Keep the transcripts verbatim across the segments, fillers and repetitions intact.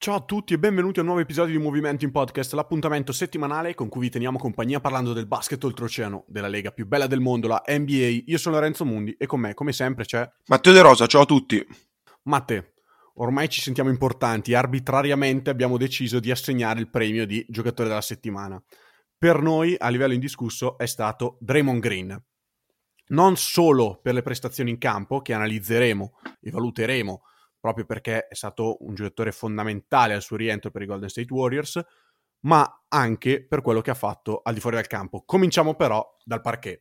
Ciao a tutti e benvenuti a un nuovo episodio di Movimento in Podcast, l'appuntamento settimanale con cui vi teniamo compagnia parlando del basket oltreoceano, della lega più bella del mondo, la N B A. Io sono Lorenzo Mundi e con me, come sempre, c'è Matteo De Rosa. Ciao a tutti. Matte, ormai ci sentiamo importanti, arbitrariamente abbiamo deciso di assegnare il premio di giocatore della settimana. Per noi, a livello indiscusso, è stato Draymond Green. Non solo per le prestazioni in campo, che analizzeremo e valuteremo, proprio perché è stato un giocatore fondamentale al suo rientro per i Golden State Warriors, ma anche per quello che ha fatto al di fuori dal campo. Cominciamo però dal parquet.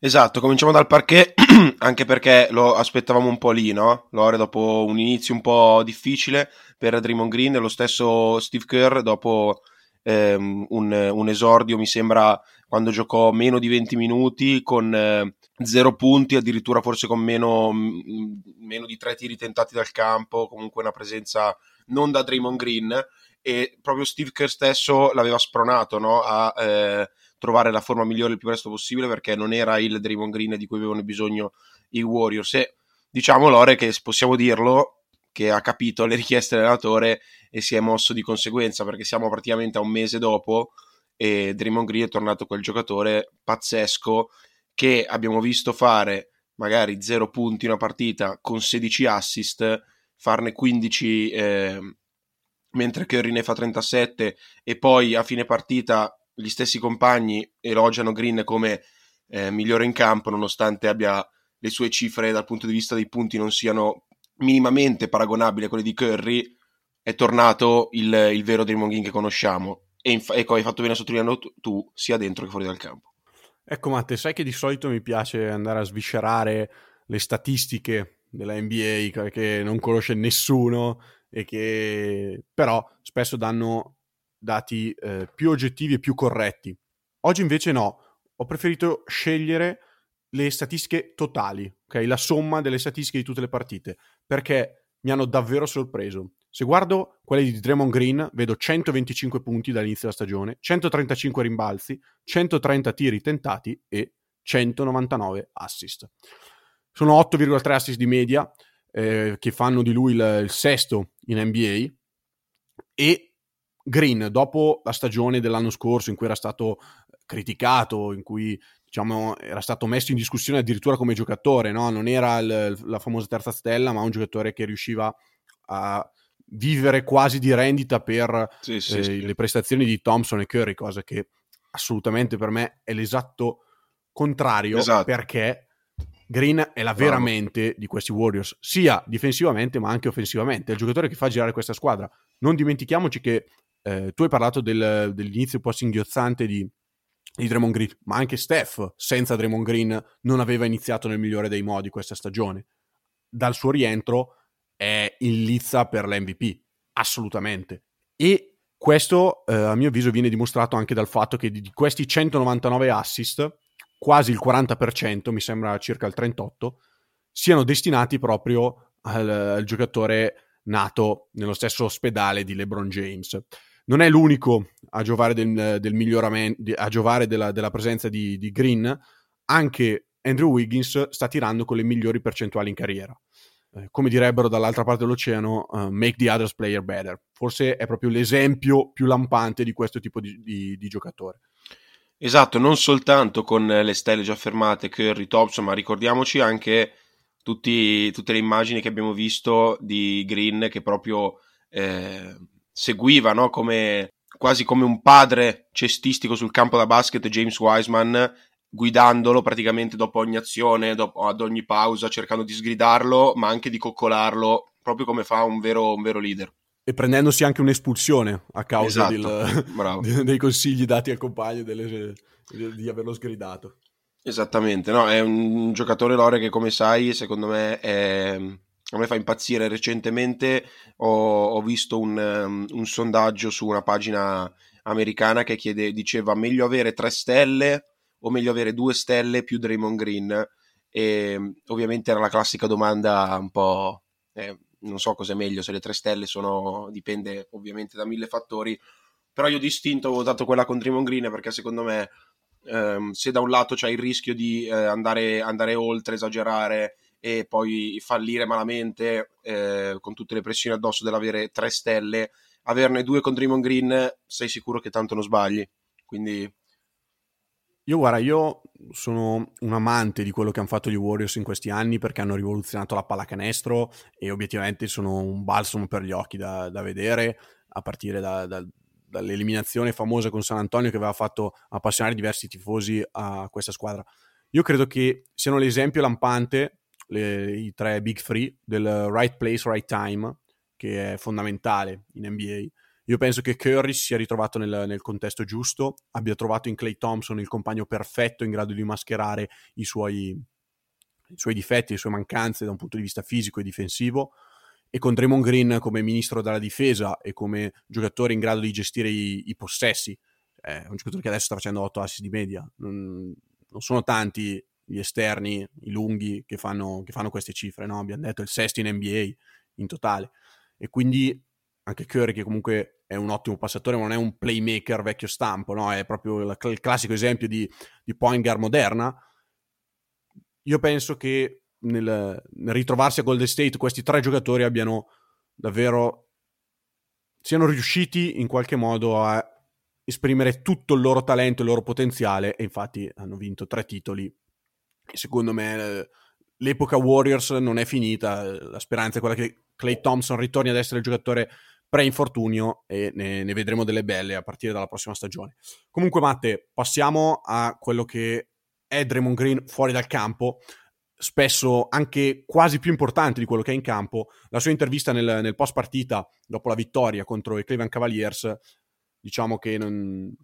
Esatto, cominciamo dal parquet, anche perché lo aspettavamo un po' lì, no? Lore, dopo un inizio un po' difficile per Draymond Green, e lo stesso Steve Kerr dopo ehm, un, un esordio, mi sembra, quando giocò meno di venti minuti, con... Eh, zero punti, addirittura forse con meno, meno di tre tiri tentati dal campo, comunque una presenza non da Draymond Green, e proprio Steve Kerr stesso l'aveva spronato, no? a eh, trovare la forma migliore il più presto possibile, perché non era il Draymond Green di cui avevano bisogno i Warriors. E diciamo, Lore, che possiamo dirlo, che ha capito le richieste dell'allenatore e si è mosso di conseguenza, perché siamo praticamente a un mese dopo e Draymond Green è tornato quel giocatore pazzesco che abbiamo visto fare magari zero punti una partita con sedici assist, farne quindici eh, mentre Curry ne fa trentasette, e poi a fine partita gli stessi compagni elogiano Green come eh, migliore in campo, nonostante abbia le sue cifre dal punto di vista dei punti non siano minimamente paragonabili a quelle di Curry. È tornato il, il vero Draymond Green che conosciamo, e inf- ecco, hai fatto bene a sottolinearlo tu, tu sia dentro che fuori dal campo. Ecco Matte, sai che di solito mi piace andare a sviscerare le statistiche della N B A che non conosce nessuno e che però spesso danno dati eh, più oggettivi e più corretti. Oggi invece no, ho preferito scegliere le statistiche totali, okay? La somma delle statistiche di tutte le partite, perché mi hanno davvero sorpreso. Se guardo quelle di Draymond Green, vedo centoventicinque punti dall'inizio della stagione, centotrentacinque rimbalzi, centotrenta tiri tentati e centonovantanove assist. Sono otto virgola tre assist di media, eh, che fanno di lui il, il sesto in N B A. E Green, dopo la stagione dell'anno scorso in cui era stato criticato, in cui diciamo era stato messo in discussione addirittura come giocatore, no? Non era il, la famosa terza stella, ma un giocatore che riusciva a vivere quasi di rendita per sì, sì, eh, sì. le prestazioni di Thompson e Curry, cosa che assolutamente per me è l'esatto contrario, esatto. Perché Green è la vera mente di questi Warriors, sia difensivamente ma anche offensivamente, è il giocatore che fa girare questa squadra. Non dimentichiamoci che eh, tu hai parlato del, dell'inizio un po' singhiozzante di, di Draymond Green, ma anche Steph senza Draymond Green non aveva iniziato nel migliore dei modi questa stagione. Dal suo rientro è in lizza per l'M V P, assolutamente. E questo, eh, a mio avviso, viene dimostrato anche dal fatto che di questi centonovantanove assist, quasi il quaranta per cento, mi sembra circa il trentotto, siano destinati proprio al, al giocatore nato nello stesso ospedale di LeBron James. Non è l'unico a giovare del, del miglioramento, a giovare della, della presenza di, di Green. Anche Andrew Wiggins sta tirando con le migliori percentuali in carriera. Come direbbero dall'altra parte dell'oceano, uh, make the others player better. Forse è proprio l'esempio più lampante di questo tipo di, di, di giocatore. Esatto, non soltanto con le stelle già affermate, Curry, Thompson, ma ricordiamoci anche tutti, tutte le immagini che abbiamo visto di Green che proprio eh, seguiva, no? Come, quasi come un padre cestistico sul campo da basket, James Wiseman, guidandolo praticamente dopo ogni azione, dopo, ad ogni pausa, cercando di sgridarlo, ma anche di coccolarlo, proprio come fa un vero, un vero leader. E prendendosi anche un'espulsione a causa esatto, del, dei consigli dati al compagno delle, di averlo sgridato. Esattamente, no, è un giocatore, Lore, che come sai, secondo me, è, a me fa impazzire. Recentemente ho, ho visto un, um, un sondaggio su una pagina americana che chiede, diceva meglio avere tre stelle o meglio avere due stelle più Draymond Green, e ovviamente era la classica domanda un po'... Eh, non so cos'è meglio, se le tre stelle sono, dipende ovviamente da mille fattori, però io distinto ho dato quella con Draymond Green perché secondo me ehm, se da un lato c'è il rischio di eh, andare, andare oltre, esagerare e poi fallire malamente eh, con tutte le pressioni addosso dell'avere tre stelle, averne due con Draymond Green sei sicuro che tanto non sbagli, quindi... Io guarda, io sono un amante di quello che hanno fatto gli Warriors in questi anni perché hanno rivoluzionato la pallacanestro e obiettivamente sono un balsamo per gli occhi da, da vedere, a partire da, da, dall'eliminazione famosa con San Antonio che aveva fatto appassionare diversi tifosi a questa squadra. Io credo che siano l'esempio lampante, le, i tre big three, del right place, right time, che è fondamentale in N B A. Io penso che Curry si sia ritrovato nel, nel contesto giusto, abbia trovato in Klay Thompson il compagno perfetto in grado di mascherare i suoi, i suoi difetti, le sue mancanze da un punto di vista fisico e difensivo, e con Draymond Green come ministro della difesa e come giocatore in grado di gestire i, i possessi. È un giocatore che adesso sta facendo otto assist di media, non, non sono tanti gli esterni, i lunghi che fanno, che fanno queste cifre, no? Abbiamo detto il sesto in N B A in totale, e quindi... Anche Curry, che comunque è un ottimo passatore, ma non è un playmaker vecchio stampo, no? È proprio il classico esempio di, di point guard moderna. Io penso che nel, nel ritrovarsi a Golden State questi tre giocatori abbiano davvero, siano riusciti in qualche modo a esprimere tutto il loro talento, il loro potenziale, e infatti hanno vinto tre titoli. Secondo me l'epoca Warriors non è finita, la speranza è quella che Klay Thompson ritorni ad essere il giocatore pre-infortunio e ne, ne vedremo delle belle a partire dalla prossima stagione. Comunque, Matte, passiamo a quello che è Draymond Green fuori dal campo, spesso anche quasi più importante di quello che è in campo. La sua intervista nel, nel post partita dopo la vittoria contro i Cleveland Cavaliers, diciamo che non,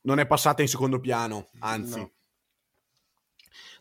non è passata in secondo piano, anzi. No,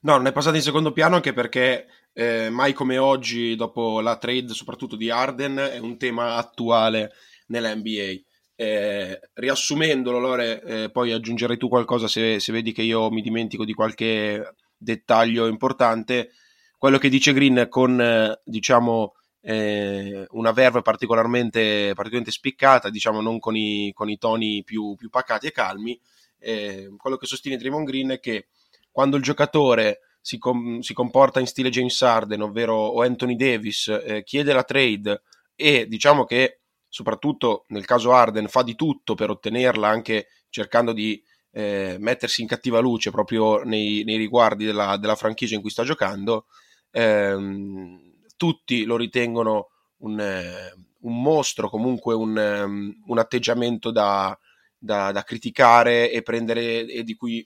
no non è passata in secondo piano anche perché... Eh, mai come oggi, dopo la trade soprattutto di Harden, è un tema attuale nell'N B A. Eh, riassumendolo, Lore, eh, poi aggiungerai tu qualcosa se, se vedi che io mi dimentico di qualche dettaglio importante. Quello che dice Green con eh, diciamo eh, una verve particolarmente, particolarmente spiccata, diciamo non con i, con i toni più, più pacati e calmi, eh, quello che sostiene Draymond Green è che quando il giocatore Si, com- si comporta in stile James Harden, ovvero o Anthony Davis, eh, chiede la trade e diciamo che soprattutto nel caso Harden fa di tutto per ottenerla, anche cercando di eh, mettersi in cattiva luce proprio nei, nei riguardi della, della franchigia in cui sta giocando, ehm, tutti lo ritengono un, eh, un mostro, comunque un, um, un atteggiamento da, da, da criticare e prendere, e di cui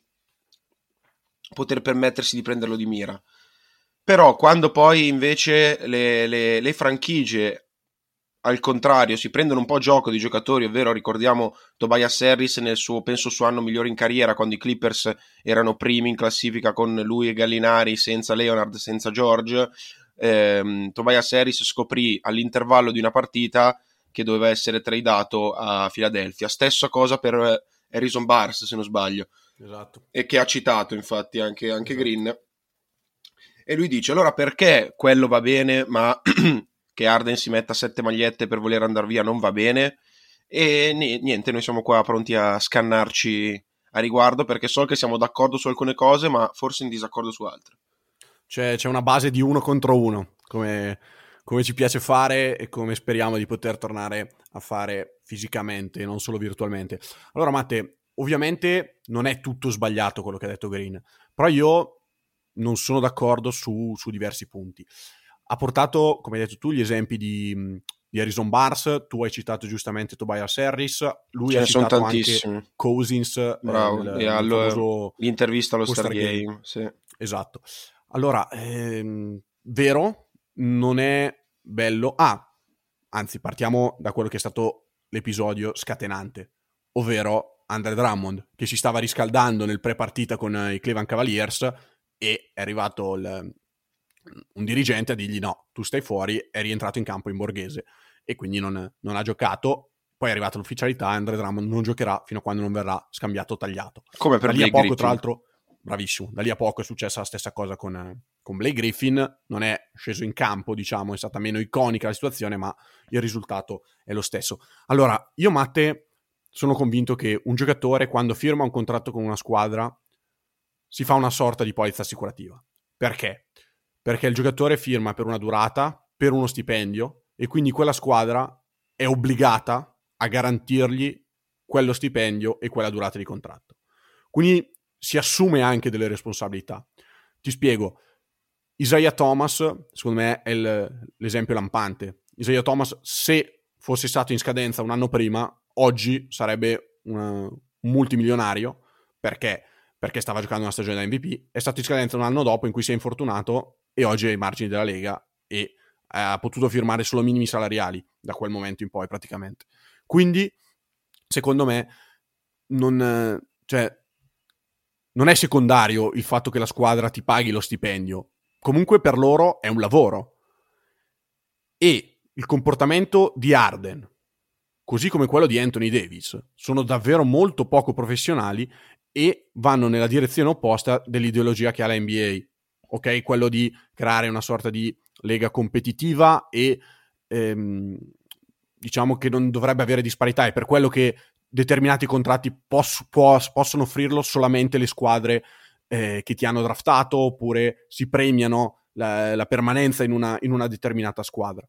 poter permettersi di prenderlo di mira. Però quando poi invece le, le, le franchigie al contrario si prendono un po' gioco di giocatori, ovvero ricordiamo Tobias Harris nel suo, penso, suo anno migliore in carriera, quando i Clippers erano primi in classifica con lui e Gallinari, senza Leonard, senza George, ehm, Tobias Harris scoprì all'intervallo di una partita che doveva essere tradato a Philadelphia. Stessa cosa per Harrison Barnes, se non sbaglio. Esatto. E che ha citato infatti anche, anche esatto. Green, e lui dice allora perché quello va bene ma che Harden si metta sette magliette per voler andare via non va bene, e niente, noi siamo qua pronti a scannarci a riguardo perché so che siamo d'accordo su alcune cose ma forse in disaccordo su altre. C'è, c'è una base di uno contro uno come, come ci piace fare e come speriamo di poter tornare a fare fisicamente, non solo virtualmente. Allora Matte, ovviamente non è tutto sbagliato quello che ha detto Green, però io non sono d'accordo su, su diversi punti. Ha portato, come hai detto tu, gli esempi di, di Harrison Barnes, tu hai citato giustamente Tobias Harris, lui ce ha citato anche Cousins. Bravo, nel, e allo, l'intervista allo Stargate. Game. Sì. Esatto. Allora, ehm, vero, non è bello. Ah, Anzi, partiamo da quello che è stato l'episodio scatenante, ovvero Andre Drummond, che si stava riscaldando nel pre-partita con i Cleveland Cavaliers e è arrivato il, un dirigente a dirgli no, tu stai fuori, è rientrato in campo in borghese e quindi non, non ha giocato. Poi è arrivata l'ufficialità e Andre Drummond non giocherà fino a quando non verrà scambiato o tagliato. Come per da lì a poco, Griffin. Tra l'altro, bravissimo, da lì a poco è successa la stessa cosa con, con Blake Griffin, non è sceso in campo, diciamo, è stata meno iconica la situazione, ma il risultato è lo stesso. Allora, io Matte sono convinto che un giocatore quando firma un contratto con una squadra si fa una sorta di polizza assicurativa. Perché? Perché il giocatore firma per una durata, per uno stipendio, e quindi quella squadra è obbligata a garantirgli quello stipendio e quella durata di contratto. Quindi si assume anche delle responsabilità. Ti spiego. Isaiah Thomas, secondo me, è il, l'esempio lampante. Isaiah Thomas, se fosse stato in scadenza un anno prima, oggi sarebbe una, un multimilionario, perché perché stava giocando una stagione da M V P, è stato in scadenza un anno dopo in cui si è infortunato e oggi è ai margini della Lega e ha potuto firmare solo minimi salariali da quel momento in poi praticamente. Quindi, secondo me, non, cioè, non è secondario il fatto che la squadra ti paghi lo stipendio. Comunque per loro è un lavoro. E il comportamento di Harden, così come quello di Anthony Davis, sono davvero molto poco professionali e vanno nella direzione opposta dell'ideologia che ha la N B A. Ok? Quello di creare una sorta di lega competitiva e... Ehm, diciamo che non dovrebbe avere disparità, e per quello che determinati contratti poss- poss- possono offrirlo solamente le squadre eh, che ti hanno draftato, oppure si premiano la, la permanenza in una, in una determinata squadra.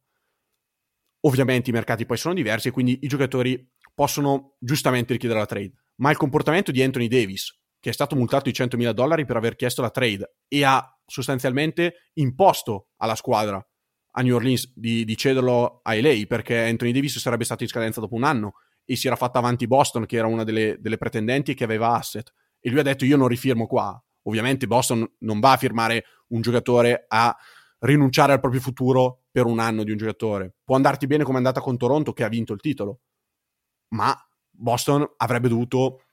Ovviamente i mercati poi sono diversi e quindi i giocatori possono giustamente richiedere la trade, ma il comportamento di Anthony Davis, che è stato multato di centomila dollari per aver chiesto la trade e ha sostanzialmente imposto alla squadra a New Orleans di, di cederlo a L A, perché Anthony Davis sarebbe stato in scadenza dopo un anno e si era fatta avanti Boston, che era una delle, delle pretendenti e che aveva asset, e lui ha detto io non rifirmo qua. Ovviamente Boston non va a firmare un giocatore, a rinunciare al proprio futuro per un anno di un giocatore. Può andarti bene, come è andata con Toronto che ha vinto il titolo, ma Boston avrebbe dovuto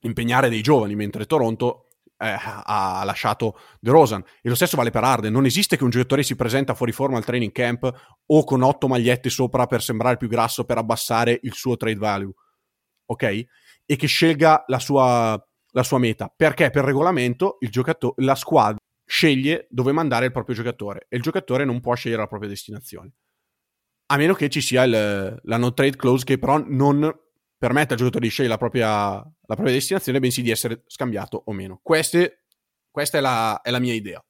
impegnare dei giovani, mentre Toronto Eh, ha lasciato De Rosa. E lo stesso vale per Harden. Non esiste che un giocatore si presenta fuori forma al training camp o con otto magliette sopra per sembrare più grasso, per abbassare il suo trade value, ok? E che scelga la sua, la sua meta, perché per regolamento il giocato- la squadra sceglie dove mandare il proprio giocatore e il giocatore non può scegliere la propria destinazione, a meno che ci sia il, la no trade clause, che però non permette al giocatore di scegliere la propria, la propria destinazione, bensì di essere scambiato o meno. Queste, questa è la, è la mia idea.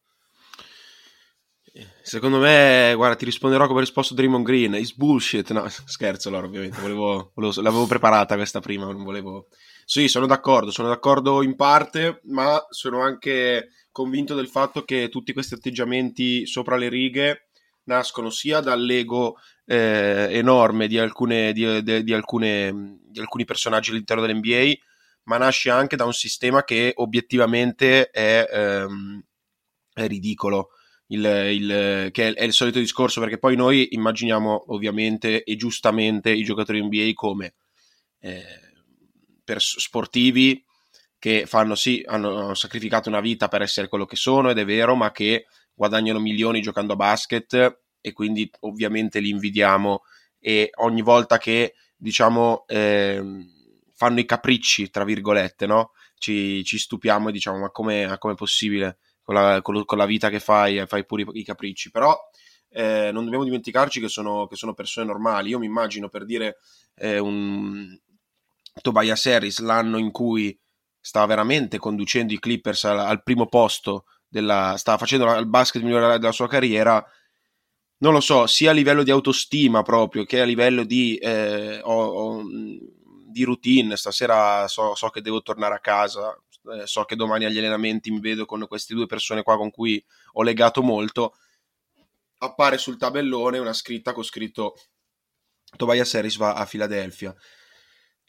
Secondo me, guarda, ti risponderò come ha risposto Draymond Green. It's bullshit. No, scherzo, allora, ovviamente. Volevo, volevo, l'avevo preparata questa prima, non volevo... Sì, sono d'accordo, sono d'accordo in parte, ma sono anche convinto del fatto che tutti questi atteggiamenti sopra le righe nascono sia dall'ego eh, enorme di, alcune, di, di, di, alcune, di alcuni personaggi all'interno dell'N B A, ma nasce anche da un sistema che obiettivamente è, ehm, è ridicolo, il, il, che è, è il solito discorso, perché poi noi immaginiamo ovviamente e giustamente i giocatori N B A come eh, per sportivi che fanno sì, hanno sacrificato una vita per essere quello che sono, ed è vero, ma che guadagnano milioni giocando a basket, e quindi ovviamente li invidiamo, e ogni volta che diciamo eh, fanno i capricci tra virgolette, no, ci, ci stupiamo e diciamo ma come è possibile con la, con, lo, con la vita che fai fai pure i, i capricci. Però eh, non dobbiamo dimenticarci che sono, che sono persone normali. Io mi immagino, per dire, eh, un Tobias Harris l'anno in cui stava veramente conducendo i Clippers al, al primo posto della, stava facendo la, il basket migliore della sua carriera, non lo so, sia a livello di autostima proprio che a livello di, eh, o, o, di routine. Stasera so, so che devo tornare a casa, eh, so che domani agli allenamenti mi vedo con queste due persone qua con cui ho legato molto. Appare sul tabellone una scritta con scritto Tobias Harris va a Philadelphia.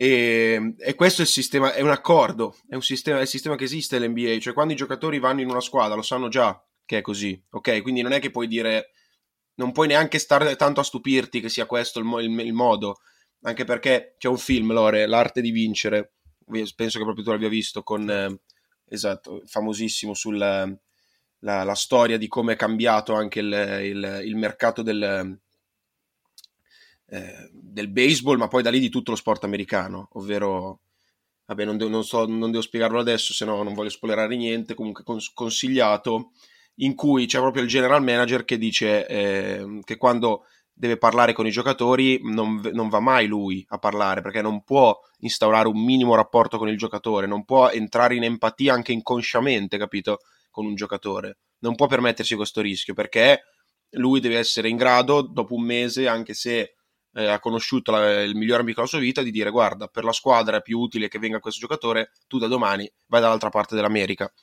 E, e questo è il sistema, è un accordo, è un sistema, è il sistema che esiste nell'N B A, cioè quando i giocatori vanno in una squadra lo sanno già che è così, ok? Quindi non è che puoi dire non puoi neanche stare tanto a stupirti che sia questo il, mo- il, il modo, anche perché c'è un film, Lore, L'arte di vincere, penso che proprio tu l'abbia visto, con eh, esatto, famosissimo, sulla la, la storia di come è cambiato anche il, il, il mercato del, eh, del baseball, ma poi da lì di tutto lo sport americano, ovvero, vabbè, non, de- non, so, non devo spiegarlo adesso, se no non voglio spoilerare niente, comunque cons- consigliato, in cui c'è proprio il general manager che dice eh, che quando deve parlare con i giocatori non, non va mai lui a parlare, perché non può instaurare un minimo rapporto con il giocatore, non può entrare in empatia anche inconsciamente, capito, con un giocatore, non può permettersi questo rischio, perché lui deve essere in grado dopo un mese, anche se eh, ha conosciuto la, il miglior amico della sua vita, di dire: guarda, per la squadra è più utile che venga questo giocatore, tu da domani vai dall'altra parte dell'America.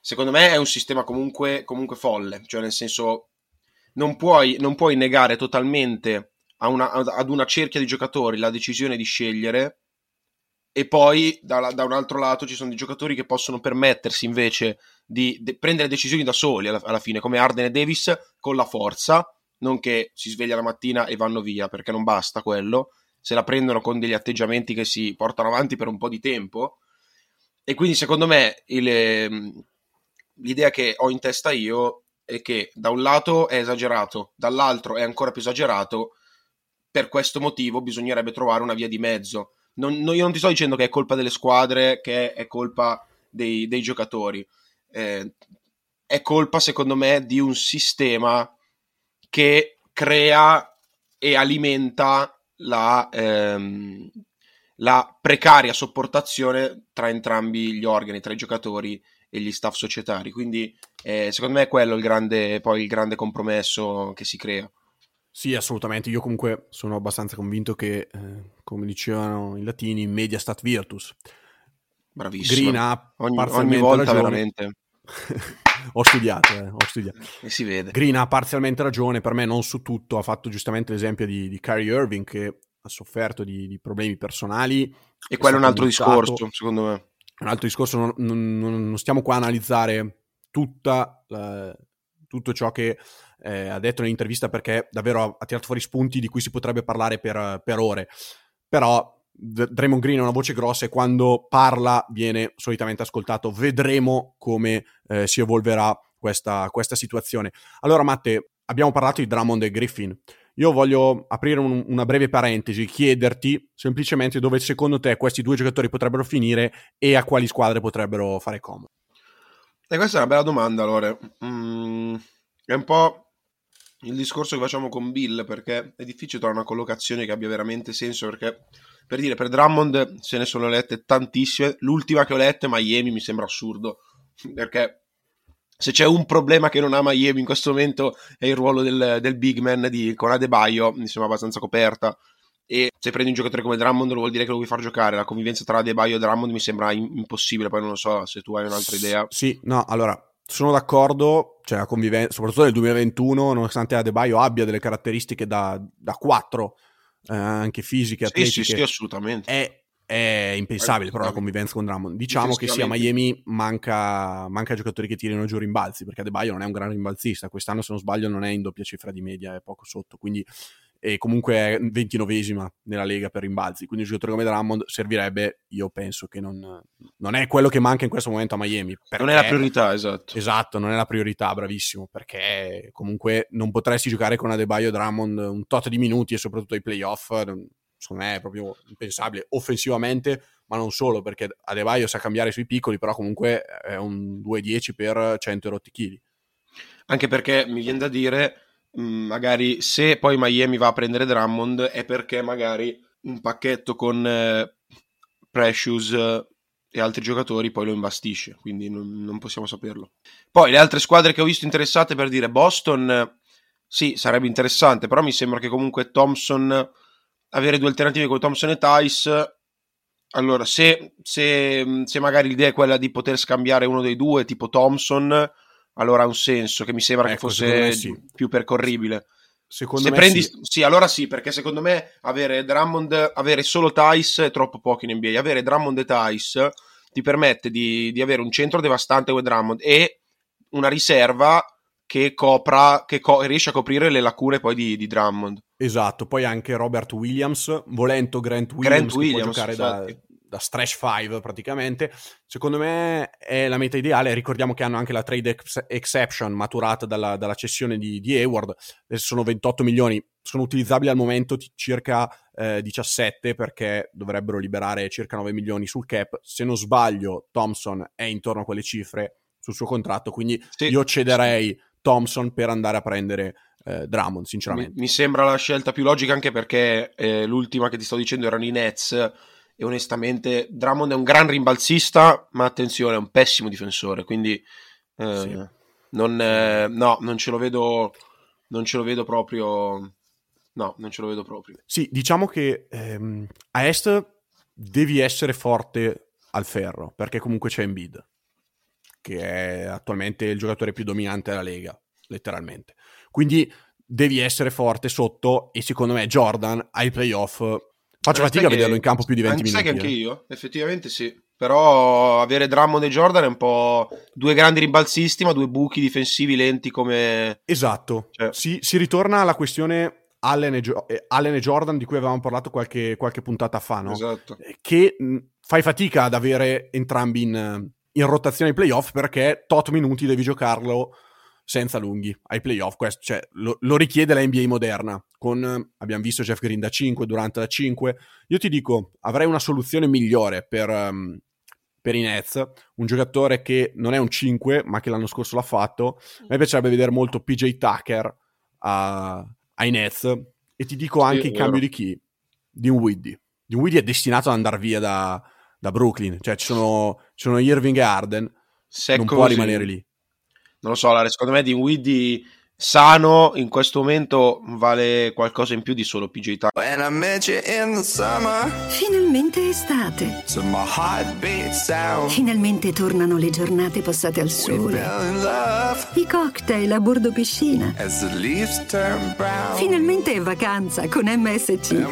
Secondo me è un sistema comunque, comunque folle, cioè nel senso non puoi, non puoi negare totalmente a una, ad una cerchia di giocatori la decisione di scegliere, e poi da, da un altro lato ci sono dei giocatori che possono permettersi invece di de- prendere decisioni da soli alla, alla fine, come Harden e Davis, con la forza, non che si sveglia la mattina e vanno via, perché non basta quello, se la prendono con degli atteggiamenti che si portano avanti per un po' di tempo. E quindi secondo me il... l'idea che ho in testa io è che da un lato è esagerato, dall'altro è ancora più esagerato, per questo motivo bisognerebbe trovare una via di mezzo. Non, non, io non ti sto dicendo che è colpa delle squadre, che è colpa dei, dei giocatori, eh, è colpa secondo me di un sistema che crea e alimenta la, ehm, la precaria sopportazione tra entrambi gli organi, tra i giocatori e gli staff societari. Quindi eh, secondo me è quello il grande, poi il grande compromesso che si crea. Sì, assolutamente. Io comunque sono abbastanza convinto che, eh, come dicevano i latini, media stat virtus. Bravissimo. Green up ogni, ogni volta ragione. Veramente. ho studiato, eh, ho studiato. E si vede. Green ha parzialmente ragione, per me non su tutto. Ha fatto giustamente l'esempio di, di Kyrie Irving, che ha sofferto di, di problemi personali. E quello è un altro buttato. Discorso, secondo me. Un altro discorso, non, non, non stiamo qua a analizzare tutta la, tutto ciò che eh, ha detto nell'intervista, perché davvero ha tirato fuori spunti di cui si potrebbe parlare per, per ore. Però Draymond Green ha una voce grossa e quando parla viene solitamente ascoltato. Vedremo come eh, si evolverà questa, questa situazione. Allora Matte, abbiamo parlato di Drummond e Griffin. Io voglio aprire un, una breve parentesi, chiederti semplicemente dove secondo te questi due giocatori potrebbero finire e a quali squadre potrebbero fare comodo. E questa è una bella domanda, Lore. Mm, è un po' il discorso che facciamo con Bill, perché è difficile trovare una collocazione che abbia veramente senso, perché per dire, per Drummond se ne sono lette tantissime. L'ultima che ho letta, Miami, mi sembra assurdo, perché se c'è un problema che non ha Miami in questo momento è il ruolo del, del big man di, con Adebayo, mi sembra abbastanza coperta, e se prendi un giocatore come Drummond lo vuol dire che lo vuoi far giocare. La convivenza tra Adebayo e Drummond mi sembra in, impossibile, poi non lo so se tu hai un'altra idea. Sì, no, allora, sono d'accordo, cioè la convivenza, soprattutto nel duemilaventuno, nonostante Adebayo abbia delle caratteristiche da, da quattro, eh, anche fisiche, atletiche. Sì, sì, sì, assolutamente. È... è impensabile, però la convivenza con Drummond, diciamo che sia Miami manca, manca giocatori che tirino giù rimbalzi, perché Adebayo non è un gran rimbalzista, quest'anno se non sbaglio non è in doppia cifra di media, è poco sotto, quindi e comunque è ventinovesima nella Lega per rimbalzi, quindi un giocatore come Drummond servirebbe. Io penso che non, non è quello che manca in questo momento a Miami, perché non è la priorità, esatto. Esatto, non è la priorità, bravissimo, perché comunque non potresti giocare con Adebayo e Drummond un tot di minuti e soprattutto ai playoff. Secondo me è proprio impensabile offensivamente, ma non solo, perché Adebayo sa cambiare sui piccoli, però comunque è un due dieci per cento e rotti chili. Anche perché mi viene da dire, magari se poi Miami va a prendere Drummond è perché magari un pacchetto con eh, Precious e altri giocatori poi lo imbastisce, quindi non, non possiamo saperlo. Poi le altre squadre che ho visto interessate, per dire Boston, sì, sarebbe interessante, però mi sembra che comunque Thompson... avere due alternative con Thompson e Tice, allora se, se, se magari l'idea è quella di poter scambiare uno dei due, tipo Thompson, allora ha un senso, che mi sembra ecco, che fosse sì. più percorribile. Secondo se me prendi, sì. sì. Allora sì, perché secondo me avere Drummond, avere solo Tice è troppo poco in N B A. Avere Drummond e Tice ti permette di, di avere un centro devastante come Drummond e una riserva che copra, che co- riesce a coprire le lacune poi di, di Drummond. Esatto, poi anche Robert Williams, volendo Grant Williams, Grant che Williams, può giocare esatto. da... da stretch five praticamente. Secondo me è la meta ideale. Ricordiamo che hanno anche la trade ex- exception maturata dalla, dalla cessione di, di Hayward. Sono ventotto milioni, sono utilizzabili al momento t- circa eh, diciassette, perché dovrebbero liberare circa nove milioni sul cap. Se non sbaglio Thompson è intorno a quelle cifre sul suo contratto, quindi sì, io cederei sì. Thompson per andare a prendere eh, Drummond, sinceramente. Mi, mi sembra la scelta più logica, anche perché eh, l'ultima che ti sto dicendo erano i Nets. E onestamente Drummond è un gran rimbalzista, ma attenzione, è un pessimo difensore, quindi eh, sì. non, eh, no, non ce lo vedo non ce lo vedo proprio no, non ce lo vedo proprio. Sì, diciamo che ehm, a est devi essere forte al ferro, perché comunque c'è Embiid, che è attualmente il giocatore più dominante della Lega, letteralmente, quindi devi essere forte sotto, e secondo me Jordan ai playoff faccio fatica che, a vederlo in campo più di venti minuti. Sai che anche io, effettivamente sì. Però avere Drummond e Jordan è un po' due grandi rimbalzisti, ma due buchi difensivi lenti come... Esatto. Cioè. Si, si ritorna alla questione Allen e, Gio- Allen e Jordan, di cui avevamo parlato qualche, qualche puntata fa, no? Esatto. Che mh, fai fatica ad avere entrambi in, in rotazione ai playoff, perché tot minuti devi giocarlo senza lunghi ai playoff. Questo, cioè, lo, lo richiede la N B A moderna, con abbiamo visto Jeff Green da cinque, Durant da cinque. Io ti dico, avrei una soluzione migliore per, um, per i Nets, un giocatore che non è un cinque ma che l'anno scorso l'ha fatto. A me piacerebbe vedere molto P J Tucker a, ai Nets, e ti dico sì, anche in cambio di chi? Dinwiddie Dinwiddie è destinato ad andare via da, da Brooklyn, cioè ci sono, ci sono Irving e Harden. Se non così. Può rimanere lì. Non lo so, Lare, secondo me Dinwiddie sano in questo momento vale qualcosa in più di solo P J Tucker. Finalmente è estate. Finalmente tornano le giornate passate al sole. I cocktail a bordo piscina. Finalmente è vacanza con M S C.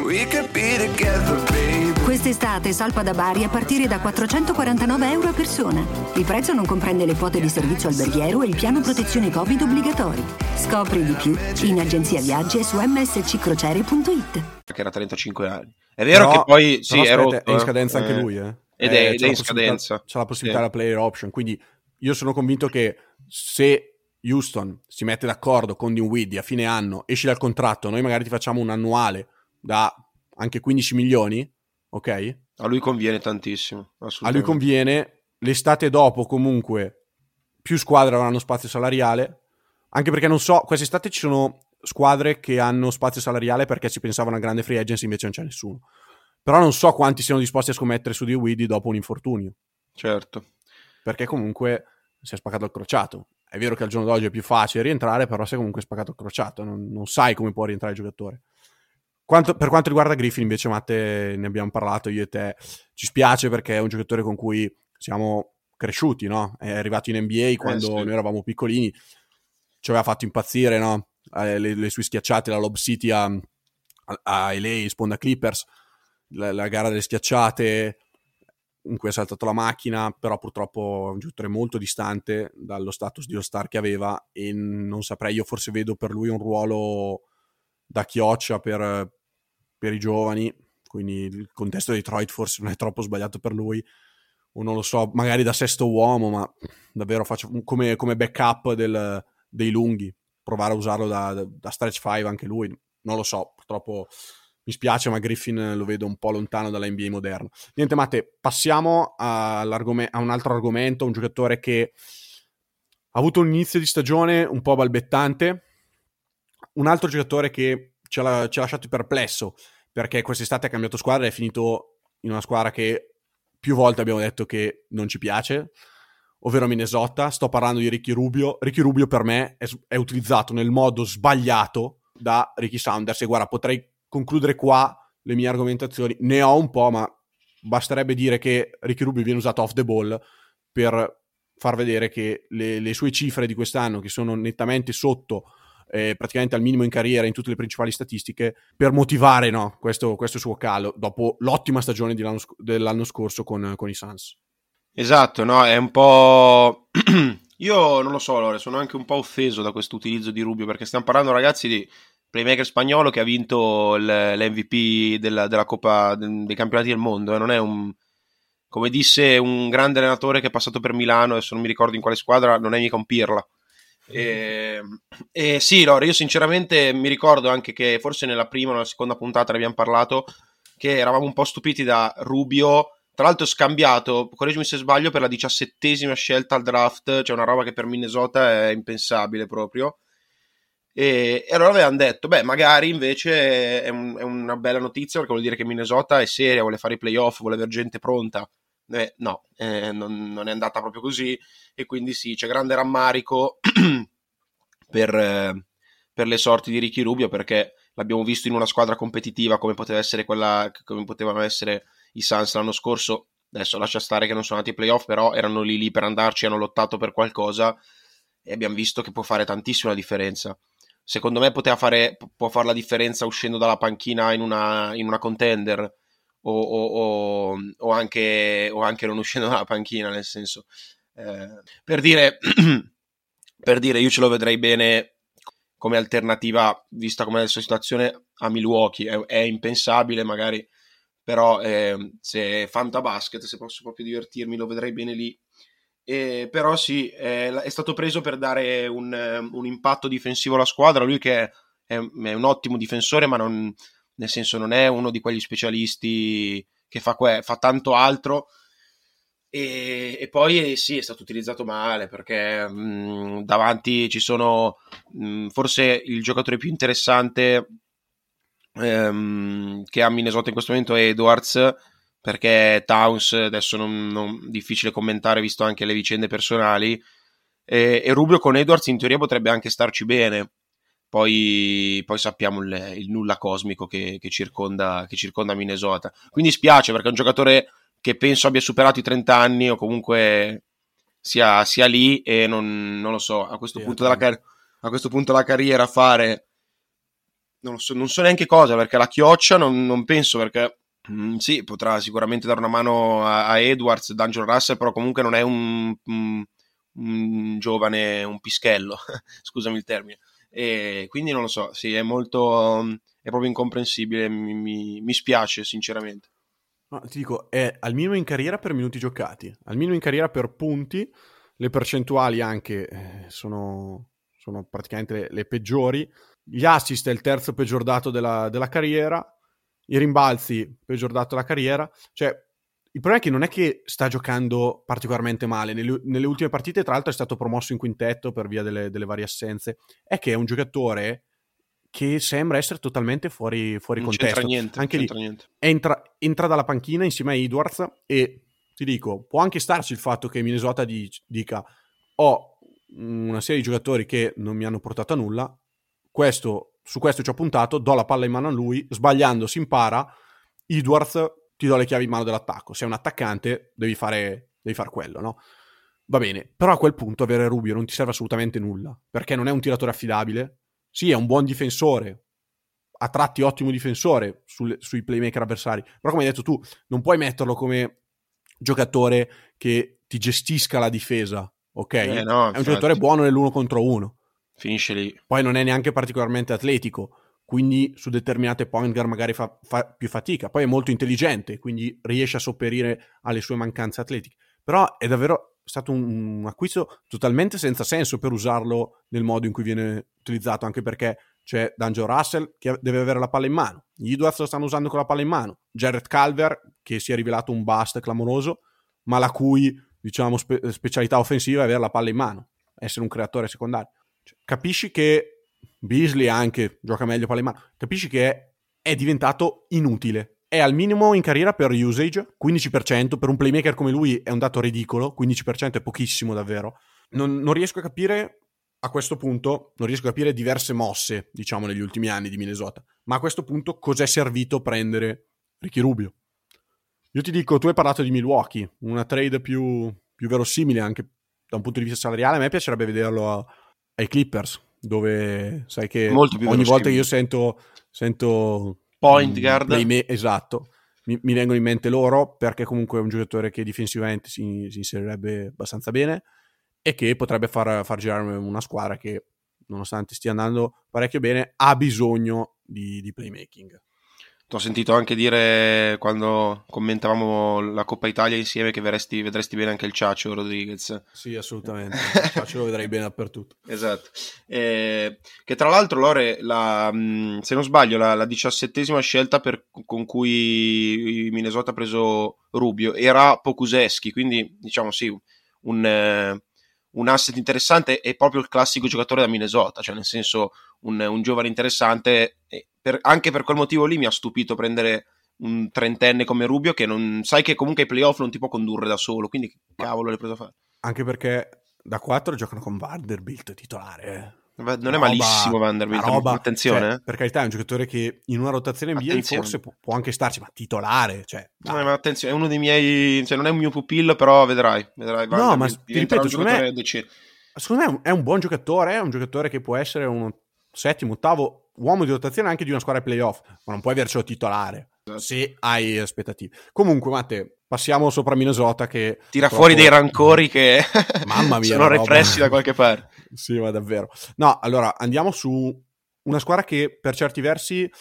Quest'estate salpa da Bari a partire da quattrocentoquarantanove euro a persona. Il prezzo non comprende le quote di servizio alberghiero e il piano protezione Covid obbligatori. Scopri di più in agenzia viaggi e su m s c crociere punto i t. Che era trentacinque anni. È vero, però, che poi sì, aspetta, è, rotto, è in scadenza eh. anche lui. Eh. Ed è, eh, ed è in scadenza. C'è la possibilità della sì. player option, quindi io sono convinto che se Houston si mette d'accordo con Dinwiddie a fine anno, esci dal contratto, noi magari ti facciamo un annuale da anche quindici milioni, ok? A lui conviene tantissimo. A lui conviene. L'estate dopo comunque più squadre avranno spazio salariale, anche perché non so, quest'estate ci sono squadre che hanno spazio salariale perché si pensava una grande free agency, invece non c'è nessuno. Però non so quanti siano disposti a scommettere su Dinwiddie dopo un infortunio. Certo. Perché comunque si è spaccato il crociato. È vero che al giorno d'oggi è più facile rientrare, però si è comunque spaccato il crociato. Non, non sai come può rientrare il giocatore. Quanto, per quanto riguarda Griffin, invece, Matte, ne abbiamo parlato io e te, ci spiace perché è un giocatore con cui siamo cresciuti, no? È arrivato in N B A quando eh, sì. noi eravamo piccolini, ci aveva fatto impazzire, no? Le, le sue schiacciate, la Lob City a, a L A, sponda Clippers, la, la gara delle schiacciate in cui ha saltato la macchina, però purtroppo è un giocatore molto distante dallo status di all-star che aveva, e non saprei, io forse vedo per lui un ruolo da chioccia per, per i giovani, quindi il contesto di Detroit forse non è troppo sbagliato per lui, o non lo so, magari da sesto uomo, ma davvero faccio come, come backup del, dei lunghi, provare a usarlo da, da stretch five anche lui, non lo so, purtroppo mi spiace, ma Griffin lo vedo un po' lontano dalla N B A moderna. Niente Matte, passiamo a un altro argomento, un giocatore che ha avuto un inizio di stagione un po' balbettante, un altro giocatore che ci ha, ci ha lasciato perplesso, perché quest'estate ha cambiato squadra e è finito in una squadra che più volte abbiamo detto che non ci piace, ovvero Minnesota. Sto parlando di Ricky Rubio. Ricky Rubio per me è, è utilizzato nel modo sbagliato da Ricky Saunders, e guarda, potrei concludere qua le mie argomentazioni, ne ho un po', ma basterebbe dire che Ricky Rubio viene usato off the ball per far vedere che le, le sue cifre di quest'anno, che sono nettamente sotto Eh, praticamente al minimo in carriera in tutte le principali statistiche, per motivare no, questo, questo suo calo dopo l'ottima stagione dell'anno, sc- dell'anno scorso con, con i Suns. Esatto, no, è un po' Io non lo so, Lore, sono anche un po' offeso da questo utilizzo di Rubio, perché stiamo parlando, ragazzi, di playmaker spagnolo che ha vinto l'M V P della, della Coppa dei Campionati del Mondo. Eh. Non è un, come disse un grande allenatore che è passato per Milano, adesso non mi ricordo in quale squadra, non è mica un Pirla. E, e sì, Lore, io sinceramente mi ricordo anche che forse nella prima o nella seconda puntata ne abbiamo parlato, che eravamo un po' stupiti da Rubio, tra l'altro scambiato, correggimi se sbaglio, per la diciassettesima scelta al draft, cioè una roba che per Minnesota è impensabile proprio. E, e allora avevano detto, beh, magari invece è, un, è una bella notizia, perché vuol dire che Minnesota è seria, vuole fare i playoff, vuole avere gente pronta. Eh, no, eh, non, non è andata proprio così, e quindi sì, c'è grande rammarico per, eh, per le sorti di Ricky Rubio, perché l'abbiamo visto in una squadra competitiva come poteva essere quella, come potevano essere i Suns l'anno scorso. Adesso lascia stare che non sono andati ai playoff, però erano lì lì per andarci, hanno lottato per qualcosa e abbiamo visto che può fare tantissimo la differenza. Secondo me poteva fare, può fare la differenza uscendo dalla panchina in una, in una contender, o, o, o, o, anche, o anche non uscendo dalla panchina, nel senso, eh, per dire per dire io ce lo vedrei bene come alternativa, vista come è la sua situazione, a Milwaukee. È, è impensabile magari, però eh, se fantabasket, se posso proprio divertirmi, lo vedrei bene lì. Eh, però sì, eh, è stato preso per dare un, un impatto difensivo alla squadra, lui che è, è, è un ottimo difensore, ma non, nel senso, non è uno di quegli specialisti che fa, que- fa tanto altro. E, e poi eh, sì, è stato utilizzato male, perché mh, davanti ci sono mh, forse il giocatore più interessante che ha Minnesota in questo momento è Edwards, perché Towns adesso non, non difficile commentare, visto anche le vicende personali, e, e Rubio con Edwards in teoria potrebbe anche starci bene. Poi, poi sappiamo il, il nulla cosmico che, che, circonda, che circonda Minnesota, quindi spiace, perché è un giocatore che penso abbia superato i trenta anni, o comunque sia, sia lì, e non, non lo so, a questo, sì, punto della car- a questo punto della carriera fare Non so, non so neanche cosa, perché la chioccia non, non penso, perché mh, sì, potrà sicuramente dare una mano a, a Edwards, D'Angelo Russell, però comunque non è un, un, un giovane, un pischello, scusami il termine, e quindi non lo so, sì, è molto, è proprio incomprensibile, mi, mi, mi spiace sinceramente. No, ti dico, è al minimo in carriera per minuti giocati, al minimo in carriera per punti, le percentuali anche eh, sono, sono praticamente le, le peggiori. Gli assist è il terzo peggior dato della, della carriera, i rimbalzi peggior dato della carriera. Cioè, il problema è che non è che sta giocando particolarmente male. Nelle, nelle ultime partite, tra l'altro, è stato promosso in quintetto per via delle, delle varie assenze. È che è un giocatore che sembra essere totalmente fuori, fuori non contesto. C'entra niente, anche c'entra lì niente. Entra, entra dalla panchina insieme a Edwards, e ti dico, può anche starci il fatto che Minnesota dica: ho una serie di giocatori che non mi hanno portato a nulla, questo, su questo ci ho puntato, do la palla in mano a lui, sbagliando si impara, Edwards, ti do le chiavi in mano dell'attacco, sei un attaccante, devi fare, devi far quello, no? Va bene, però a quel punto avere Rubio non ti serve assolutamente nulla, perché non è un tiratore affidabile, sì, è un buon difensore, a tratti ottimo difensore sul, sui playmaker avversari, però come hai detto tu, non puoi metterlo come giocatore che ti gestisca la difesa, ok? Eh no, è un infatti. Giocatore buono nell'uno contro uno. Finisce lì. Poi non è neanche particolarmente atletico, quindi su determinate point guard magari fa, fa più fatica. Poi è molto intelligente, quindi riesce a sopperire alle sue mancanze atletiche. Però è davvero stato un, un acquisto totalmente senza senso per usarlo nel modo in cui viene utilizzato, anche perché c'è D'Angelo Russell che deve avere la palla in mano, gli Edwards lo stanno usando con la palla in mano, Jared Culver che si è rivelato un bust clamoroso, ma la cui, diciamo, spe- specialità offensiva è avere la palla in mano, essere un creatore secondario. Cioè, capisci che Beasley anche gioca meglio palla in mano, capisci che è, è diventato inutile, è al minimo in carriera per usage, quindici per cento, per un playmaker come lui è un dato ridicolo, quindici per cento è pochissimo davvero. Non, non riesco a capire a questo punto, non riesco a capire diverse mosse, diciamo, negli ultimi anni di Minnesota, ma a questo punto cos'è servito prendere Ricky Rubio? Io ti dico, tu hai parlato di Milwaukee, una trade più, più verosimile anche da un punto di vista salariale, a me piacerebbe vederlo a ai Clippers, dove sai che ogni volta che io sento sento point guard playme- esatto, mi, mi vengono in mente loro, perché comunque è un giocatore che difensivamente si, si inserirebbe abbastanza bene, e che potrebbe far, far girare una squadra che, nonostante stia andando parecchio bene, ha bisogno di, di playmaking. Ti ho sentito anche dire, quando commentavamo la Coppa Italia insieme, che verresti, vedresti bene anche il Ciaccio Rodriguez. Sì, assolutamente, il Ciaccio lo vedrei bene dappertutto. Esatto, eh, che tra l'altro, Lore, la, se non sbaglio, la, la diciassettesima scelta per, con cui Minnesota ha preso Rubio era Pokusevski, quindi diciamo sì, un... Eh, un asset interessante, è proprio il classico giocatore da Minnesota, cioè nel senso un, un giovane interessante, e per, anche per quel motivo lì mi ha stupito prendere un trentenne come Rubio, che non sai che comunque ai playoff non ti può condurre da solo, quindi che cavolo l'hai preso a fare? Anche perché da quattro giocano con Vanderbilt titolare. Beh, non è roba, malissimo Vanderbilt, roba, attenzione. Cioè, eh. Per carità, è un giocatore che in una rotazione N B A forse può, può anche starci, ma titolare, cioè, no, ma attenzione, è uno dei miei, cioè non è un mio pupillo, però vedrai, vedrai no, ma ti ripeto, un secondo, me, secondo me è un buon giocatore, è un giocatore che può essere un settimo, ottavo uomo di rotazione anche di una squadra ai playoff, ma non puoi avercelo titolare, esatto, se hai aspettative. Comunque, Matte, passiamo sopra Minnesota, che tira troppo... fuori dei rancori che mamma mia, sono repressi da qualche parte. Sì, ma davvero. No, allora andiamo su una squadra che per certi versi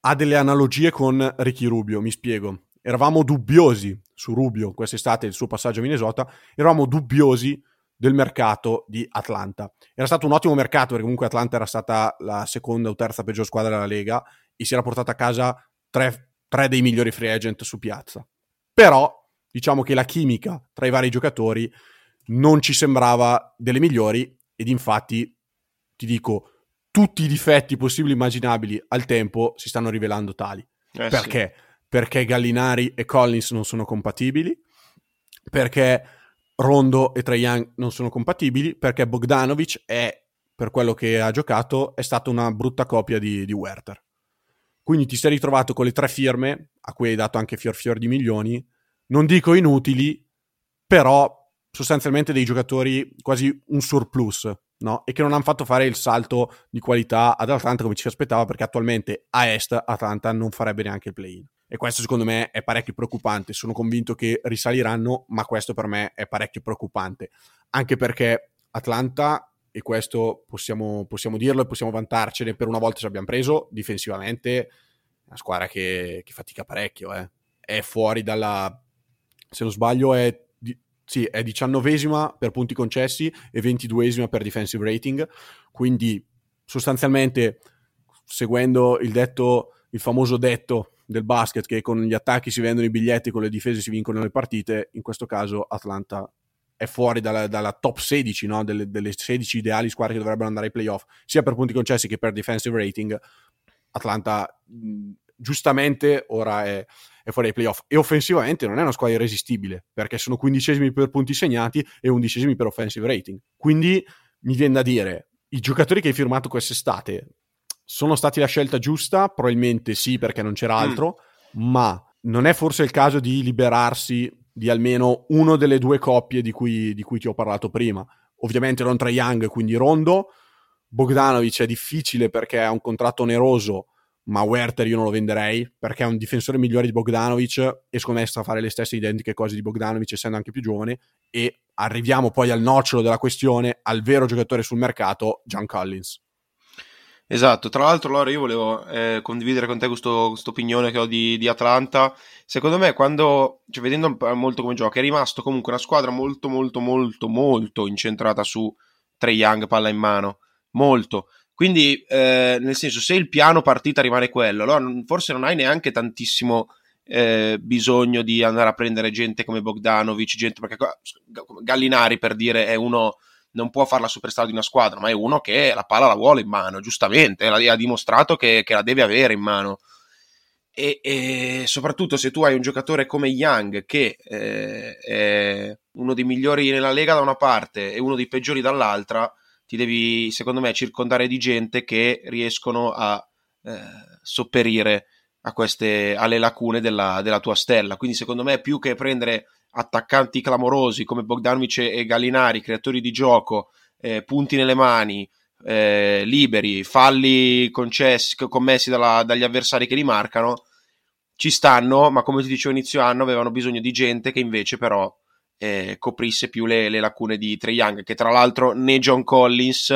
ha delle analogie con Ricky Rubio, mi spiego. Eravamo dubbiosi su Rubio quest'estate, il suo passaggio a Minnesota, eravamo dubbiosi del mercato di Atlanta. Era stato un ottimo mercato, perché comunque Atlanta era stata la seconda o terza peggior squadra della Lega e si era portata a casa tre, tre dei migliori free agent su piazza. Però diciamo che la chimica tra i vari giocatori non ci sembrava delle migliori, ed infatti ti dico, tutti i difetti possibili e immaginabili al tempo si stanno rivelando tali. Eh, perché? Sì. Perché Gallinari e Collins non sono compatibili, perché Rondo e Trae Young non sono compatibili, perché Bogdanovic è, per quello che ha giocato, è stata una brutta copia di, di Werther. Quindi ti sei ritrovato con le tre firme, a cui hai dato anche fior fior di milioni, non dico inutili, però sostanzialmente dei giocatori quasi un surplus, no? E che non hanno fatto fare il salto di qualità ad Atlanta come ci si aspettava, perché attualmente a Est Atlanta non farebbe neanche il play-in. E questo secondo me è parecchio preoccupante. Sono convinto che risaliranno, ma questo per me è parecchio preoccupante. Anche perché Atlanta... e questo possiamo, possiamo dirlo e possiamo vantarcene, per una volta ci abbiamo preso, difensivamente una squadra che, che fatica parecchio, eh. È fuori dalla, se non sbaglio è, di, sì, è diciannovesima per punti concessi e ventiduesima per defensive rating, quindi sostanzialmente, seguendo il detto, il famoso detto del basket, che con gli attacchi si vendono i biglietti, con le difese si vincono le partite, in questo caso Atlanta è fuori dalla, dalla top sedici, no? delle, delle sedici ideali squadre che dovrebbero andare ai playoff, sia per punti concessi che per defensive rating. Atlanta giustamente ora è, è fuori ai playoff, e offensivamente non è una squadra irresistibile, perché sono quindicesimi per punti segnati e undicesimi per offensive rating. Quindi mi viene da dire, i giocatori che hai firmato quest'estate sono stati la scelta giusta? Probabilmente sì, perché non c'era altro, mm. ma non è forse il caso di liberarsi di almeno uno delle due coppie di cui, di cui ti ho parlato prima? Ovviamente non tra Young, quindi Rondo. Bogdanovic è difficile perché ha un contratto oneroso, ma Werther io non lo venderei, perché è un difensore migliore di Bogdanovic e secondo me sta a fare le stesse identiche cose di Bogdanovic, essendo anche più giovane. E arriviamo poi al nocciolo della questione, al vero giocatore sul mercato, John Collins. Esatto, tra l'altro, Laura, io volevo eh, condividere con te questo opinione che ho di, di Atlanta. Secondo me, quando, cioè, vedendo molto come gioca, è rimasto comunque una squadra molto, molto, molto, molto incentrata su Trae Young, palla in mano, molto. Quindi, eh, nel senso, se il piano partita rimane quello, allora forse non hai neanche tantissimo eh, bisogno di andare a prendere gente come Bogdanovic, gente, perché Gallinari, per dire, è uno... non può fare la superstar di una squadra, ma è uno che la palla la vuole in mano, giustamente, ha dimostrato che, che la deve avere in mano. E, e soprattutto se tu hai un giocatore come Young, che eh, è uno dei migliori nella Lega da una parte e uno dei peggiori dall'altra, ti devi, secondo me, circondare di gente che riescono a eh, sopperire a queste, alle lacune della, della tua stella. Quindi secondo me, più che prendere attaccanti clamorosi come Bogdanovic e Gallinari, creatori di gioco, eh, punti nelle mani, eh, liberi, falli concessi, commessi dalla, dagli avversari che li marcano, ci stanno, ma come ti dicevo inizio anno, avevano bisogno di gente che invece però eh, coprisse più le, le lacune di Trae Young, che tra l'altro né John Collins,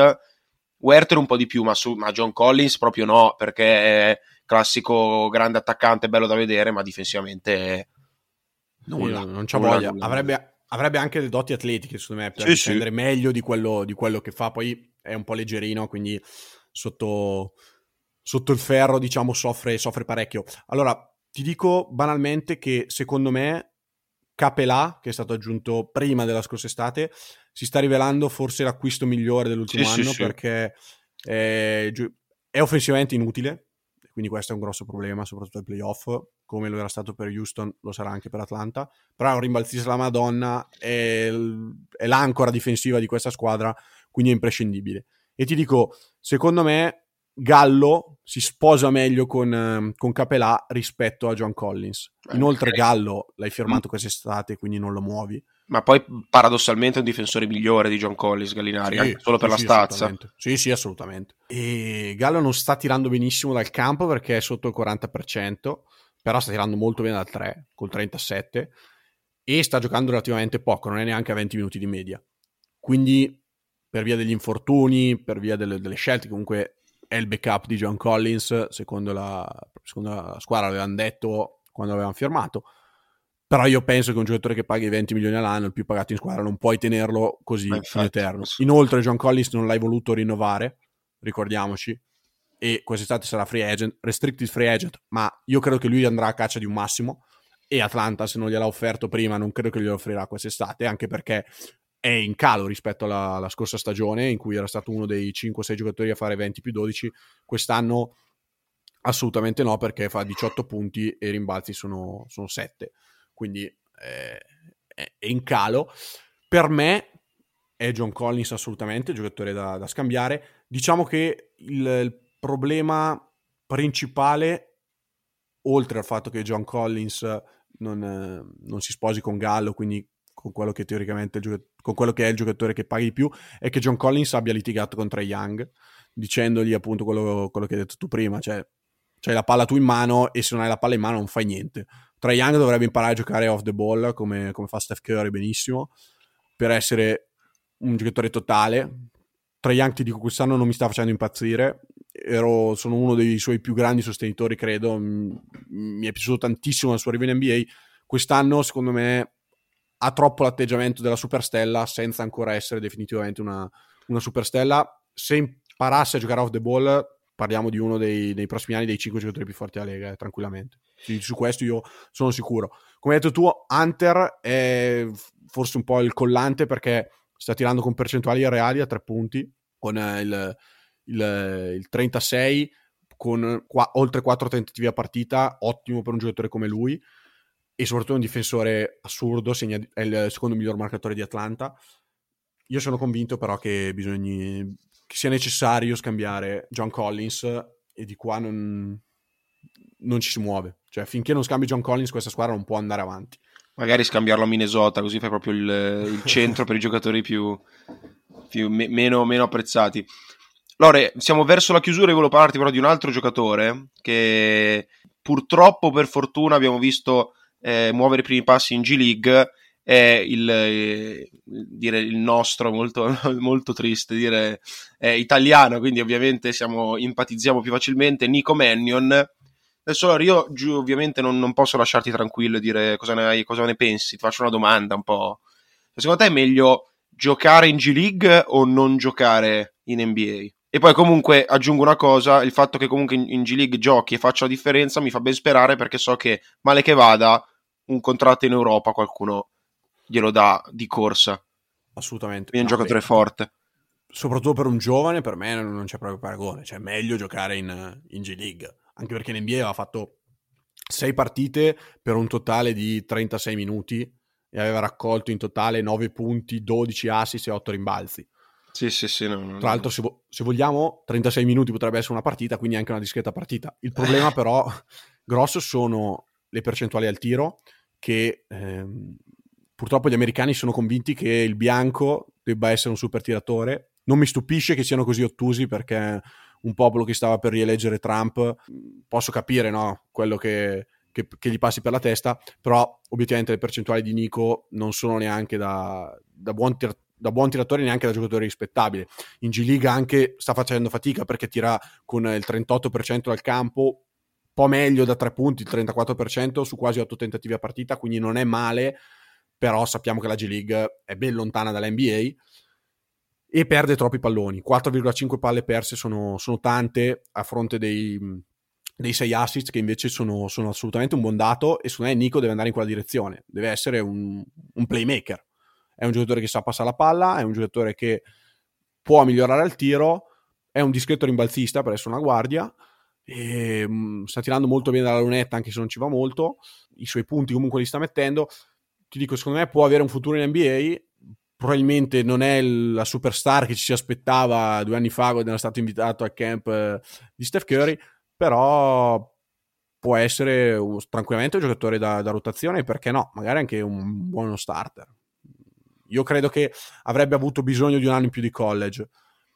Werther un po' di più, ma, su, ma John Collins proprio no, perché è classico grande attaccante, bello da vedere, ma difensivamente nulla. Io non c'ha voglia, nulla. Avrebbe, avrebbe anche le doti atletiche secondo me per sì, difendere sì. meglio di quello, di quello che fa, poi è un po' leggerino, quindi sotto, sotto il ferro diciamo soffre, soffre parecchio. Allora ti dico banalmente che secondo me Capelà, che è stato aggiunto prima della scorsa estate, si sta rivelando forse l'acquisto migliore dell'ultimo sì, anno sì, perché sì. È, è offensivamente inutile, quindi questo è un grosso problema soprattutto ai playoff, come lo era stato per Houston lo sarà anche per Atlanta, però è un rimbalzista la Madonna, è, è l'ancora difensiva di questa squadra, quindi è imprescindibile. E ti dico, secondo me Gallo si sposa meglio con, con Capelà rispetto a John Collins. Inoltre okay. Gallo l'hai firmato quest'estate, quindi non lo muovi. Ma poi paradossalmente è un difensore migliore di John Collins, Gallinari, sì, solo sì, per la sì, stazza. Sì, sì, assolutamente. E Gallo non sta tirando benissimo dal campo perché è sotto il quaranta per cento, però sta tirando molto bene dal tre, col trentasette, e sta giocando relativamente poco, non è neanche a venti minuti di media. Quindi per via degli infortuni, per via delle, delle scelte, comunque è il backup di John Collins, secondo la, secondo la squadra l'avevano detto quando l'avevano firmato. Però io penso che un giocatore che paghi venti milioni all'anno, il più pagato in squadra, non puoi tenerlo così in eterno. Inoltre John Collins non l'hai voluto rinnovare, ricordiamoci, e quest'estate sarà free agent, restricted free agent, ma io credo che lui andrà a caccia di un massimo, e Atlanta, se non gliel'ha offerto prima, non credo che glielo offrirà quest'estate, anche perché è in calo rispetto alla, alla scorsa stagione in cui era stato uno dei cinque sei giocatori a fare venti più dodici. Quest'anno assolutamente no, perché fa diciotto punti e i rimbalzi sono, sono sette. Quindi eh, è in calo. Per me è John Collins assolutamente giocatore da, da scambiare. Diciamo che il, il problema principale, oltre al fatto che John Collins non, eh, non si sposi con Gallo, quindi con quello che teoricamente con quello che è il giocatore che paghi di più, è che John Collins abbia litigato con Trae Young, dicendogli appunto quello, quello che hai detto tu prima, cioè c'hai la palla tu in mano e se non hai la palla in mano non fai niente. Trae Young dovrebbe imparare a giocare off the ball come, come fa Steph Curry benissimo, per essere un giocatore totale. Trae Young, ti dico, quest'anno non mi sta facendo impazzire, Ero, sono uno dei suoi più grandi sostenitori, credo, mi è piaciuto tantissimo la sua arrivo in N B A. Quest'anno secondo me ha troppo l'atteggiamento della superstella senza ancora essere definitivamente una, una superstella. Se imparasse a giocare off the ball, parliamo di uno dei, dei prossimi anni dei cinque giocatori più forti della Lega, eh, tranquillamente. Quindi su questo io sono sicuro. Come hai detto tu, Hunter è forse un po' il collante perché sta tirando con percentuali reali a tre punti, con il, il, il trentasei, con qua, oltre quattro tentativi a partita, ottimo per un giocatore come lui, e soprattutto un difensore assurdo, segna, è il secondo miglior marcatore di Atlanta. Io sono convinto però che bisogna... che sia necessario scambiare John Collins, e di qua non, non ci si muove. Cioè finché non scambi John Collins questa squadra non può andare avanti. Magari scambiarlo a Minnesota, così fai proprio il, il centro per i giocatori più, più me, meno, meno apprezzati. Lore, siamo verso la chiusura e volevo parlarti però di un altro giocatore che purtroppo, per fortuna, abbiamo visto eh, muovere i primi passi in G League. È il, eh, dire il nostro, molto, molto triste dire, è italiano, quindi ovviamente siamo, empatizziamo più facilmente, Nico Mannion. Adesso io giù, ovviamente non, non posso lasciarti tranquillo e dire cosa ne, cosa ne pensi. Ti faccio una domanda un po': secondo te è meglio giocare in G League o non giocare in N B A? E poi comunque aggiungo una cosa, il fatto che comunque in, in G League giochi e faccia la differenza mi fa ben sperare, perché so che male che vada un contratto in Europa qualcuno glielo dà di corsa. Assolutamente. È un no, giocatore beh, forte. Soprattutto per un giovane, per me non c'è proprio paragone. Cioè, è meglio giocare in, in G League. Anche perché in N B A aveva fatto sei partite per un totale di trentasei minuti e aveva raccolto in totale nove punti, dodici assist e otto rimbalzi. Sì, sì, sì. No, no, Tra l'altro, se, vo- se vogliamo, trentasei minuti potrebbe essere una partita, quindi anche una discreta partita. Il problema però grosso sono le percentuali al tiro che... Ehm, purtroppo gli americani sono convinti che il bianco debba essere un super tiratore. Non mi stupisce che siano così ottusi, perché un popolo che stava per rieleggere Trump, posso capire, no? Quello che, che, che gli passi per la testa, però obiettivamente le percentuali di Nico non sono neanche da, da buon tir- da buon tiratore, neanche da giocatore rispettabile. In G League anche sta facendo fatica perché tira con il trentotto percento dal campo, un po' meglio da tre punti, il trentaquattro percento su quasi otto tentativi a partita, quindi non è male, però sappiamo che la G League è ben lontana dalla N B A e perde troppi palloni. quattro virgola cinque palle perse sono, sono tante a fronte dei, dei sei assist, che invece sono, sono assolutamente un buon dato, e secondo me Nico deve andare in quella direzione, deve essere un, un playmaker. È un giocatore che sa passare la palla, è un giocatore che può migliorare al tiro, è un discreto rimbalzista per essere una guardia, e sta tirando molto bene dalla lunetta anche se non ci va molto, i suoi punti comunque li sta mettendo. Ti dico, secondo me può avere un futuro in N B A, probabilmente non è la superstar che ci si aspettava due anni fa quando era stato invitato al camp di Steph Curry, però può essere tranquillamente un giocatore da, da rotazione, perché no, magari anche un buono starter. Io credo che avrebbe avuto bisogno di un anno in più di college,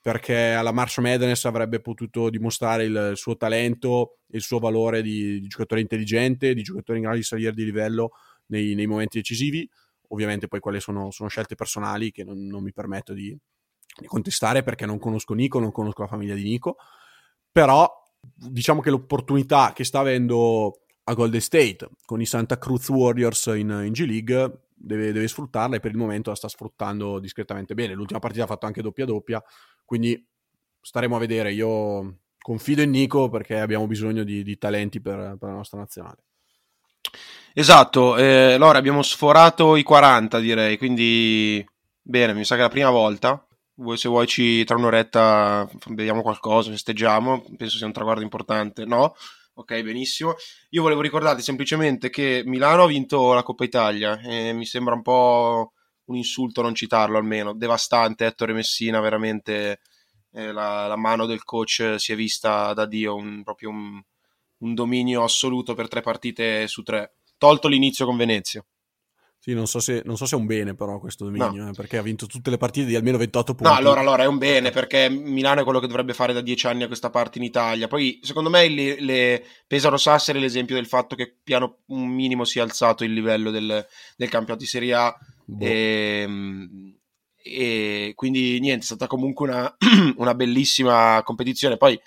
perché alla March Madness avrebbe potuto dimostrare il suo talento e il suo valore di, di giocatore intelligente, di giocatore in grado di salire di livello nei, nei momenti decisivi. Ovviamente poi quelle sono, sono scelte personali che non, non mi permetto di, di contestare, perché non conosco Nico, non conosco la famiglia di Nico, però diciamo che l'opportunità che sta avendo a Golden State con i Santa Cruz Warriors in, in G League Deve, deve sfruttarla, e per il momento la sta sfruttando discretamente bene. L'ultima partita ha fatto anche doppia doppia, quindi staremo a vedere. Io confido in Nico perché abbiamo bisogno di, di talenti per, per la nostra nazionale. Esatto, eh, allora abbiamo sforato i quaranta, direi, quindi bene, mi sa che è la prima volta. Voi, se vuoi, ci tra un'oretta vediamo qualcosa, festeggiamo, penso sia un traguardo importante, no? Ok, benissimo. Io volevo ricordarti semplicemente che Milano ha vinto la Coppa Italia, e mi sembra un po' un insulto non citarlo, almeno. Devastante, Ettore Messina, veramente eh, la, la mano del coach si è vista da Dio, un, proprio un, un dominio assoluto per tre partite su tre, tolto l'inizio con Venezia. Sì, non so se, non so se è un bene però questo dominio, no. eh, perché ha vinto tutte le partite di almeno ventotto punti. No, allora, allora è un bene, perché Milano è quello che dovrebbe fare da dieci anni a questa parte in Italia. Poi, secondo me, le, le Pesaro Sassari è l'esempio del fatto che piano un minimo si è alzato il livello del, del campionato di Serie A, boh. e, e quindi niente, è stata comunque una, una bellissima competizione. Poi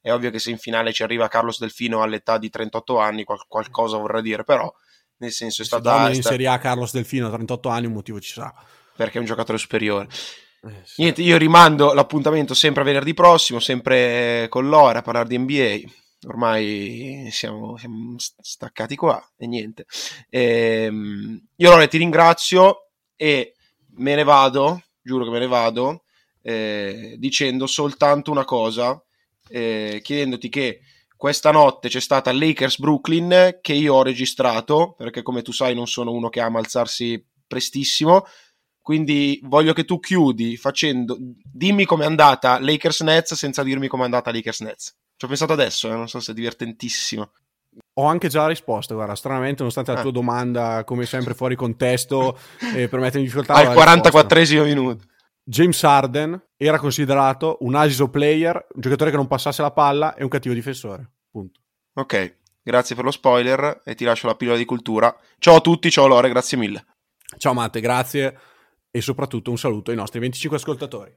è ovvio che se in finale ci arriva Carlos Delfino all'età di trentotto anni, qual, qualcosa vorrà dire, però... Nel senso, è stata in Serie A Carlos Delfino a trentotto anni, un motivo ci sarà, perché è un giocatore superiore. Eh, sì. Niente, io rimando l'appuntamento sempre a venerdì prossimo, sempre con Lore a parlare di N B A. Ormai siamo, siamo staccati qua e niente. Ehm, io Lore ti ringrazio e me ne vado, giuro che me ne vado, eh, dicendo soltanto una cosa, eh, chiedendoti che questa notte c'è stata Lakers Brooklyn, che io ho registrato, perché come tu sai non sono uno che ama alzarsi prestissimo, quindi voglio che tu chiudi facendo, dimmi com'è andata Lakers Nets senza dirmi com'è andata Lakers Nets. Ci ho pensato adesso, eh? Non so se è divertentissimo. Ho anche già la risposta, guarda, stranamente, nonostante la tua ah. domanda come sempre fuori contesto eh, per mettermi in difficoltà. Al quarantaquattresimo minuto. James Harden era considerato un I S O player, un giocatore che non passasse la palla e un cattivo difensore, punto. Ok, grazie per lo spoiler e ti lascio la pillola di cultura. Ciao a tutti, ciao Lore, grazie mille. Ciao Matte, grazie, e soprattutto un saluto ai nostri venticinque ascoltatori.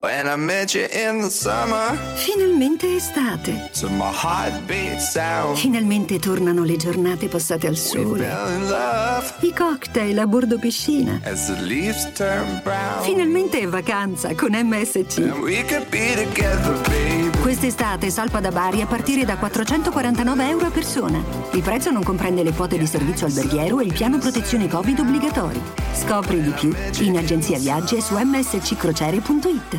When I met you in the summer. Finalmente estate. So my heart beats down. Finalmente tornano le giornate passate al sole. I cocktail a bordo piscina. As the leaves turn brown. Finalmente è vacanza con M S C. And we could be together, baby. Quest'estate salpa da Bari a partire da quattrocentoquarantanove euro a persona. Il prezzo non comprende le quote di servizio alberghiero e il piano protezione Covid obbligatori. Scopri di più in agenzia viaggi e su m s c crociere punto i t.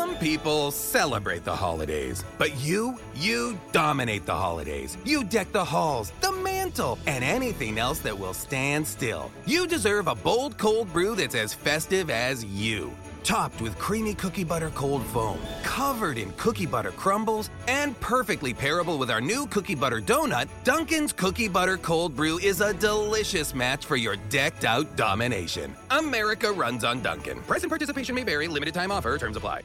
people celebrate the holidays, but you, you dominate the holidays. You deck the halls, the mantle, and anything else that will stand still. You deserve a bold cold brew that's as festive as you. Topped with creamy cookie butter cold foam, covered in cookie butter crumbles, and perfectly pairable with our new cookie butter donut, Dunkin's Cookie Butter Cold Brew is a delicious match for your decked-out domination. America runs on Dunkin'. Price and participation may vary. Limited time offer. Terms apply.